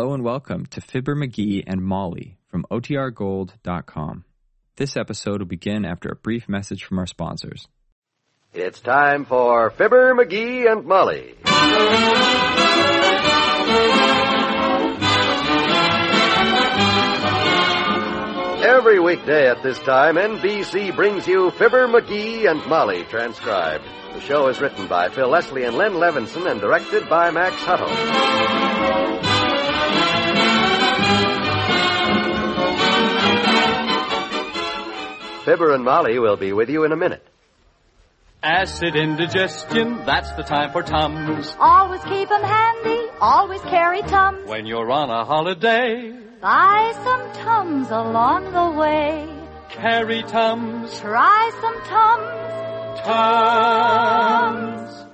Hello and welcome to Fibber McGee and Molly from otrgold.com. This episode will begin after a brief message from our sponsors. It's time for Fibber McGee and Molly. Every weekday at this time, NBC brings you Fibber McGee and Molly transcribed. The show is written by Phil Leslie and Len Levinson and directed by Max Huttle. Fibber and Molly will be with you in a minute. Acid indigestion, that's the time for Tums. Always keep them handy, always carry Tums. When you're on a holiday, buy some Tums along the way. Carry Tums, try some Tums. Tums.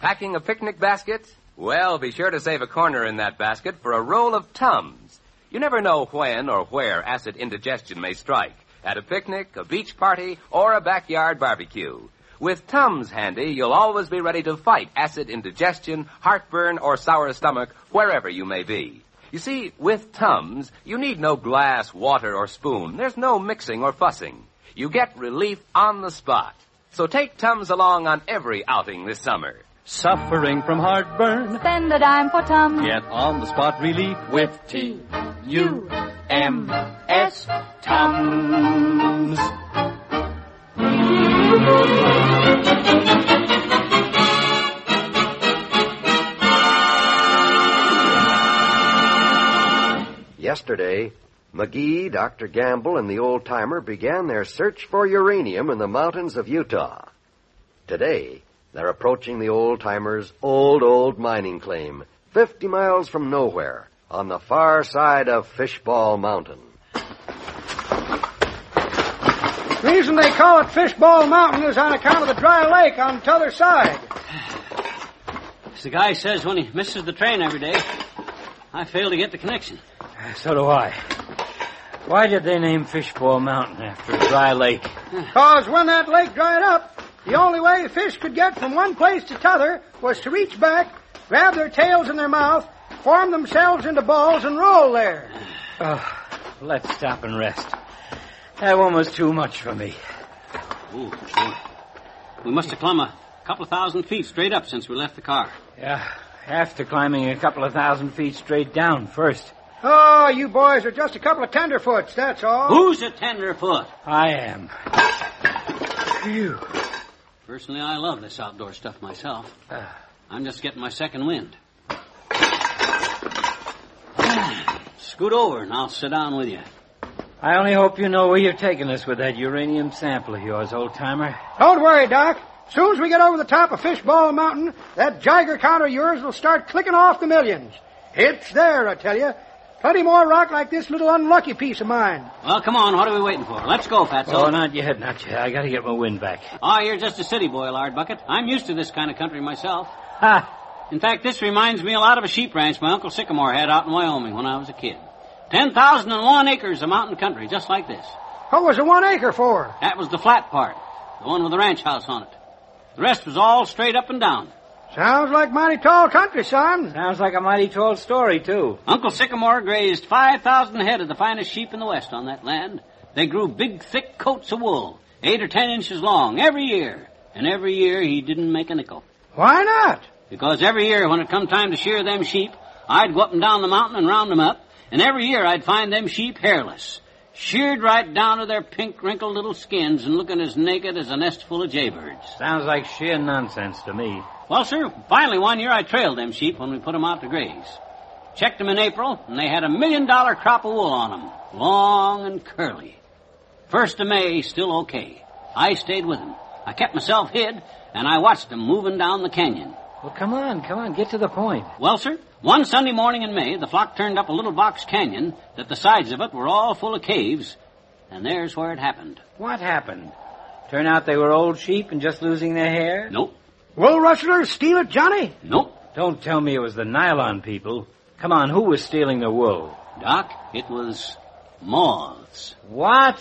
Packing a picnic basket? Well, be sure to save a corner in that basket for a roll of Tums. You never know when or where acid indigestion may strike. At a picnic, a beach party, or a backyard barbecue. With Tums handy, you'll always be ready to fight acid indigestion, heartburn, or sour stomach, wherever you may be. You see, with Tums, you need no glass, water, or spoon. There's no mixing or fussing. You get relief on the spot. So take Tums along on every outing this summer. Suffering from heartburn? Spend a dime for Tums. Get on-the-spot relief with T-U-M-S, Tums. Yesterday, McGee, Dr. Gamble, and the old-timer began their search for uranium in the mountains of Utah. Today, they're approaching the old-timer's old mining claim, 50 miles from nowhere, on the far side of Fishball Mountain. The reason they call it Fishball Mountain is on account of the dry lake on t'other side. As the guy says when he misses the train every day, I fail to get the connection. So do I. Why did they name Fishball Mountain after a dry lake? Because when that lake dried up, the only way fish could get from one place to t'other was to reach back, grab their tails in their mouth, form themselves into balls, and roll there. Oh, let's stop and rest. That one was too much for me. Ooh, boy. We must have climbed a couple of thousand feet straight up since we left the car. Yeah, after climbing a couple of thousand feet straight down first. Oh, you boys are just a couple of tenderfoots, that's all. Who's a tenderfoot? I am. Phew. Personally, I love this outdoor stuff myself. I'm just getting my second wind. Scoot over and I'll sit down with you. I only hope you know where you're taking us with that uranium sample of yours, old-timer. Don't worry, Doc. Soon as we get over the top of Fishball Mountain, that Geiger counter of yours will start clicking off the millions. It's there, I tell you. Plenty more rock like this little unlucky piece of mine. Well, come on. What are we waiting for? Let's go, Fatso. Oh, not yet. I gotta get my wind back. Oh, you're just a city boy, Lard Bucket. I'm used to this kind of country myself. Ha! In fact, this reminds me a lot of a sheep ranch my Uncle Sycamore had out in Wyoming when I was a kid. 10,001 acres of mountain country, just like this. What was the 1 acre for? That was the flat part. The one with the ranch house on it. The rest was all straight up and down. Sounds like mighty tall country, son. Sounds like a mighty tall story, too. Uncle Sycamore grazed 5,000 head of the finest sheep in the West on that land. They grew big, thick coats of wool, 8 or 10 inches long, every year. And every year he didn't make a nickel. Why not? Because every year when it come time to shear them sheep, I'd go up and down the mountain and round them up, and every year I'd find them sheep hairless, sheared right down to their pink, wrinkled little skins and looking as naked as a nest full of jaybirds. Sounds like sheer nonsense to me. Well, sir, finally one year I trailed them sheep when we put them out to graze. Checked them in April, and they had a $1 million crop of wool on them, long and curly. 1st of May, still okay. I stayed with them. I kept myself hid, and I watched them moving down the canyon. Well, come on, get to the point. Well, sir, one Sunday morning in May, the flock turned up a little box canyon that the sides of it were all full of caves, and there's where it happened. What happened? Turn out they were old sheep and just losing their hair? Nope. Wool rustlers steal it, Johnny? Nope. Don't tell me it was the nylon people. Come on, who was stealing the wool? Doc, it was moths. What?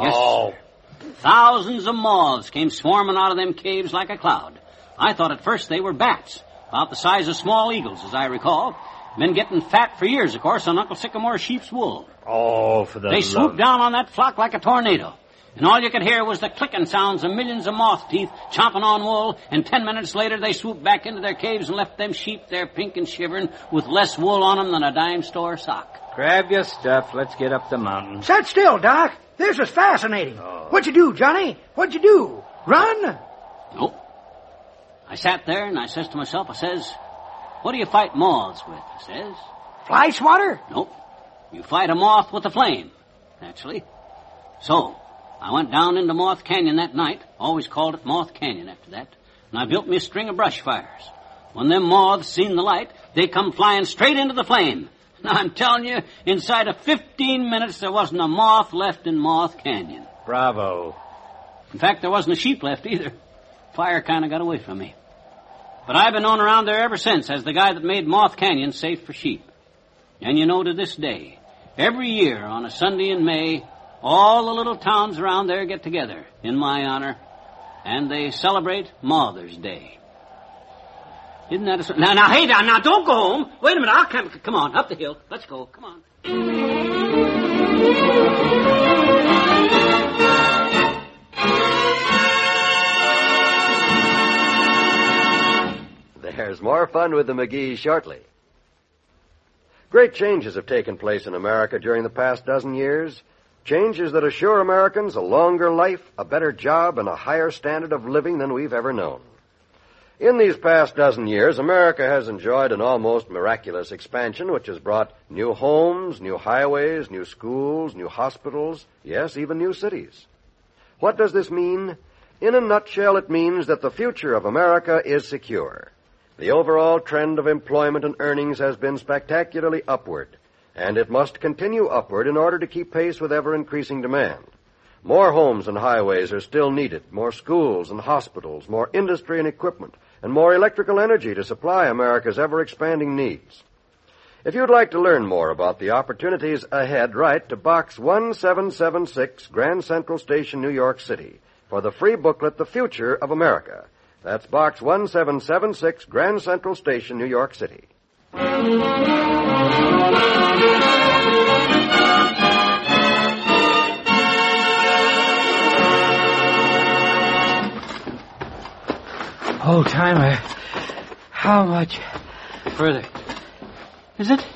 Yes, oh. Sir. Thousands of moths came swarming out of them caves like a cloud. I thought at first they were bats, about the size of small eagles, as I recall. Been getting fat for years, of course, on Uncle Sycamore's sheep's wool. Oh, for the They swooped down on that flock like a tornado. And all you could hear was the clicking sounds of millions of moth teeth chomping on wool, and 10 minutes later they swooped back into their caves and left them sheep there pink and shivering with less wool on them than a dime store sock. Grab your stuff. Let's get up the mountain. Sit still, Doc. This is fascinating. Oh. What'd you do, Johnny? What'd you do? Run? Nope. I sat there and I says to myself, I says, what do you fight moths with? I says. Fly swatter? Nope. You fight a moth with a flame, naturally. So I went down into Moth Canyon that night, always called it Moth Canyon after that, and I built me a string of brush fires. When them moths seen the light, they come flying straight into the flame. Now, I'm telling you, inside of 15 minutes, there wasn't a moth left in Moth Canyon. Bravo. In fact, there wasn't a sheep left either. Fire kind of got away from me. But I've been known around there ever since as the guy that made Moth Canyon safe for sheep. And you know, to this day, every year on a Sunday in May, all the little towns around there get together in my honor, and they celebrate Mother's Day. Isn't that a... Now, hey, Don, now, don't go home. Wait a minute, I'll come... Come on, up the hill. Let's go. Come on. There's more fun with the McGees shortly. Great changes have taken place in America during the past dozen years. Changes that assure Americans a longer life, a better job, and a higher standard of living than we've ever known. In these past dozen years, America has enjoyed an almost miraculous expansion which has brought new homes, new highways, new schools, new hospitals, yes, even new cities. What does this mean? In a nutshell, it means that the future of America is secure. The overall trend of employment and earnings has been spectacularly upward. And it must continue upward in order to keep pace with ever-increasing demand. More homes and highways are still needed, more schools and hospitals, more industry and equipment, and more electrical energy to supply America's ever-expanding needs. If you'd like to learn more about the opportunities ahead, write to Box 1776, Grand Central Station, New York City, for the free booklet, The Future of America. That's Box 1776, Grand Central Station, New York City. Old timer, how much further is it?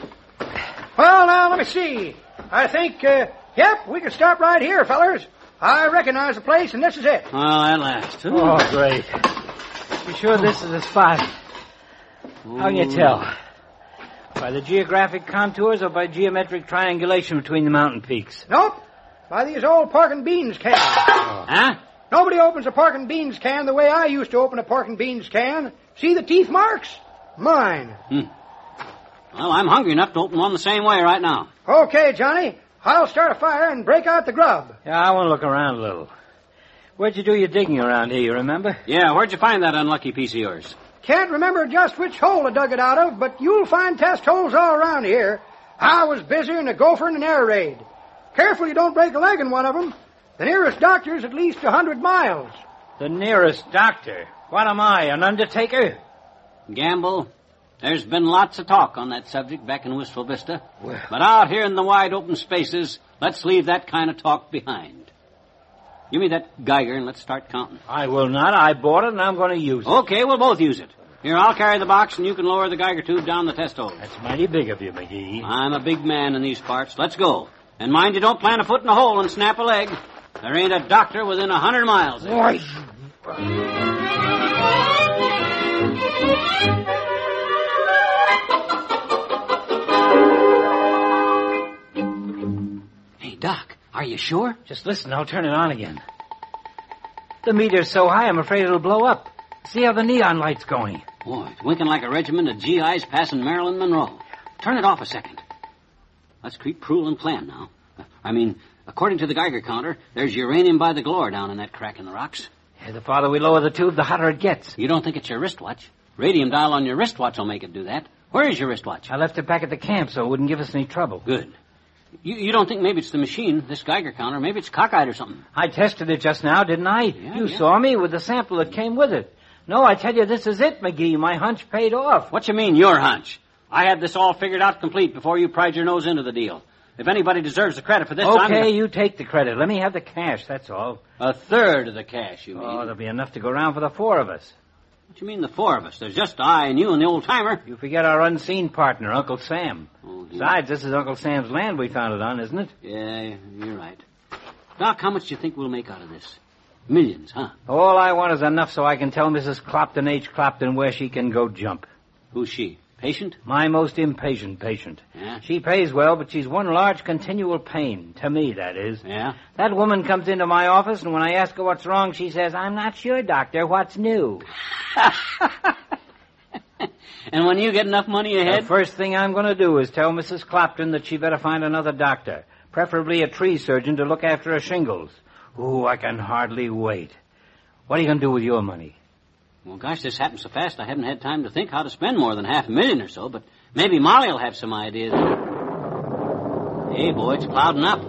Well, now, let me see. I think, yep, we can stop right here, fellas. I recognize the place, and this is it. Well, at last. Ooh. Oh, great. You sure this is the spot? Ooh. How can you tell? By the geographic contours or by geometric triangulation between the mountain peaks? Nope. By these old pork and beans cans. Oh. Huh? Nobody opens a pork and beans can the way I used to open a pork and beans can. See the teeth marks? Mine. Well, I'm hungry enough to open one the same way right now. Okay, Johnny. I'll start a fire and break out the grub. Yeah, I want to look around a little. Where'd you do your digging around here, you remember? Yeah, where'd you find that unlucky piece of yours? Can't remember just which hole I dug it out of, but you'll find test holes all around here. I was busy in a gopher and an air raid. Careful you don't break a leg in one of them. The nearest doctor's at least 100 miles. The nearest doctor? What am I, an undertaker? Gamble, there's been lots of talk on that subject back in Whistful Vista. Well. But out here in the wide open spaces, let's leave that kind of talk behind. Give me that Geiger and let's start counting. I will not. I bought it and I'm going to use it. Okay, we'll both use it. Here, I'll carry the box and you can lower the Geiger tube down the test hole. That's mighty big of you, McGee. I'm a big man in these parts. Let's go. And mind you, don't plant a foot in a hole and snap a leg. There ain't a doctor within 100 miles. Boy. Hey, Doc, are you sure? Just listen, I'll turn it on again. The meter's so high, I'm afraid it'll blow up. See how the neon light's going. Boy, it's winking like a regiment of GIs passing Marilyn Monroe. Turn it off a second. Let's keep cruel and plan now. I mean, according to the Geiger counter, there's uranium by the galore down in that crack in the rocks. Yeah, the farther we lower the tube, the hotter it gets. You don't think it's your wristwatch? Radium dial on your wristwatch will make it do that. Where is your wristwatch? I left it back at the camp so it wouldn't give us any trouble. Good. You don't think maybe it's the machine, this Geiger counter, maybe it's cockeyed or something? I tested it just now, didn't I? Yeah, you saw me with the sample that came with it. No, I tell you, this is it, McGee. My hunch paid off. What you mean, your hunch? I had this all figured out complete before you pried your nose into the deal. If anybody deserves the credit for this, okay, you take the credit. Let me have the cash, that's all. A third of the cash, you mean? Oh, there'll be enough to go around for the four of us. What do you mean, the four of us? There's just I and you and the old-timer. You forget our unseen partner, Uncle Sam. Oh, dear. Besides, this is Uncle Sam's land we found it on, isn't it? Yeah, you're right. Doc, how much do you think we'll make out of this? Millions, huh? All I want is enough so I can tell Mrs. Clopton H. Clopton where she can go jump. Who's she? Patient? My most impatient patient. Yeah? She pays well, but she's one large continual pain. To me, that is. Yeah? That woman comes into my office, and when I ask her what's wrong, she says, I'm not sure, Doctor. What's new? And when you get enough money ahead? The first thing I'm going to do is tell Mrs. Clopton that she better find another doctor, preferably a tree surgeon to look after her shingles. Ooh, I can hardly wait. What are you going to do with your money? Well, gosh, this happened so fast I haven't had time to think how to spend more than $500,000 or so, but maybe Molly will have some ideas. Hey, boy, it's clouding up.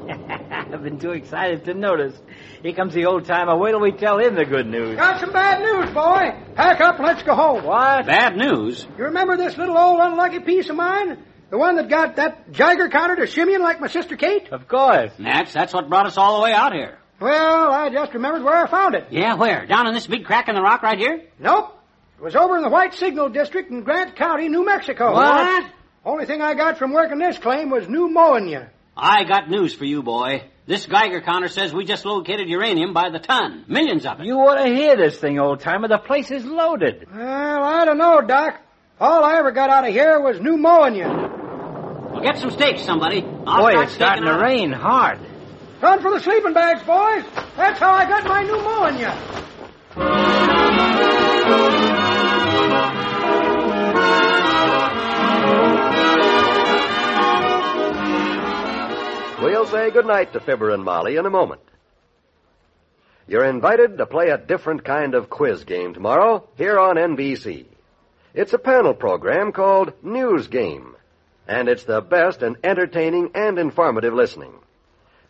I've been too excited to notice. Here comes the old timer. Wait till we tell him the good news. Got some bad news, boy. Pack up, let's go home. What? Bad news? You remember this little old unlucky piece of mine? The one that got that Geiger counter to shimmying like my sister Kate? Of course. That's what brought us all the way out here. Well, I just remembered where I found it. Yeah, where? Down in this big crack in the rock right here? Nope. It was over in the White Signal District in Grant County, New Mexico. What? Only thing I got from working this claim was new mowing you. I got news for you, boy. This Geiger counter says we just located uranium by the ton. Millions of it. You ought to hear this thing, old-timer. The place is loaded. Well, I don't know, Doc. All I ever got out of here was new mowing you. Well, get some stakes, somebody. Boy, it's starting to rain hard. Run for the sleeping bags, boys. That's how I got my new mowing yet. We'll say goodnight to Fibber and Molly in a moment. You're invited to play a different kind of quiz game tomorrow here on NBC. It's a panel program called News Game, and it's the best in entertaining and informative listening.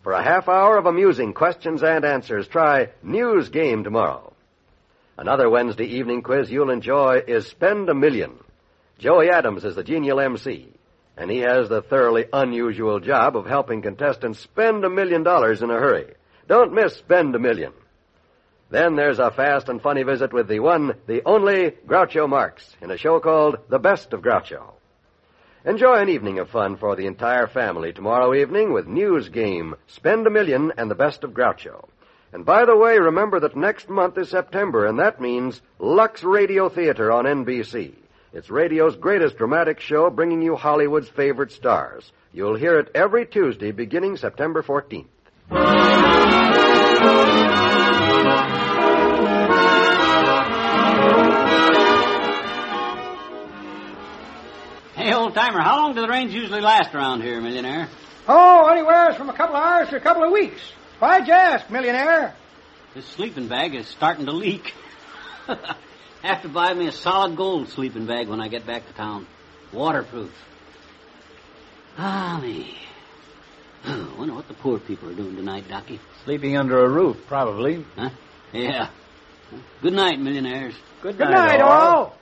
For a half hour of amusing questions and answers, try News Game tomorrow. Another Wednesday evening quiz you'll enjoy is Spend a Million. Joey Adams is the genial MC, and he has the thoroughly unusual job of helping contestants spend $1 million in a hurry. Don't miss Spend a Million. Then there's a fast and funny visit with the one, the only Groucho Marx in a show called The Best of Groucho. Enjoy an evening of fun for the entire family tomorrow evening with News Game, Spend a Million, and The Best of Groucho. And by the way, remember that next month is September, and that means Lux Radio Theater on NBC. It's radio's greatest dramatic show, bringing you Hollywood's favorite stars. You'll hear it every Tuesday beginning September 14th. Hey, old-timer, how long do the rains usually last around here, millionaire? Oh, anywhere from a couple of hours to a couple of weeks. Why'd you ask, millionaire? This sleeping bag is starting to leak. Have to buy me a solid gold sleeping bag when I get back to town. Waterproof. Ah, me. Oh, I wonder what the poor people are doing tonight, Docky. Sleeping under a roof, probably. Huh? Yeah. Good night, millionaires. Good night, all.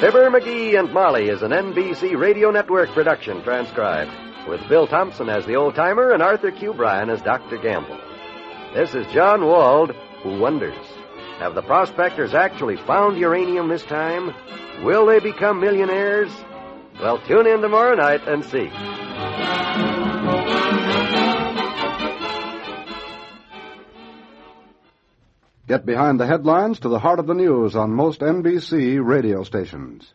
Fibber McGee and Molly is an NBC Radio Network production transcribed, with Bill Thompson as the old-timer and Arthur Q. Bryan as Dr. Gamble. This is John Wald, who wonders, have the prospectors actually found uranium this time? Will they become millionaires? Well, tune in tomorrow night and see. Get behind the headlines to the heart of the news on most NBC radio stations.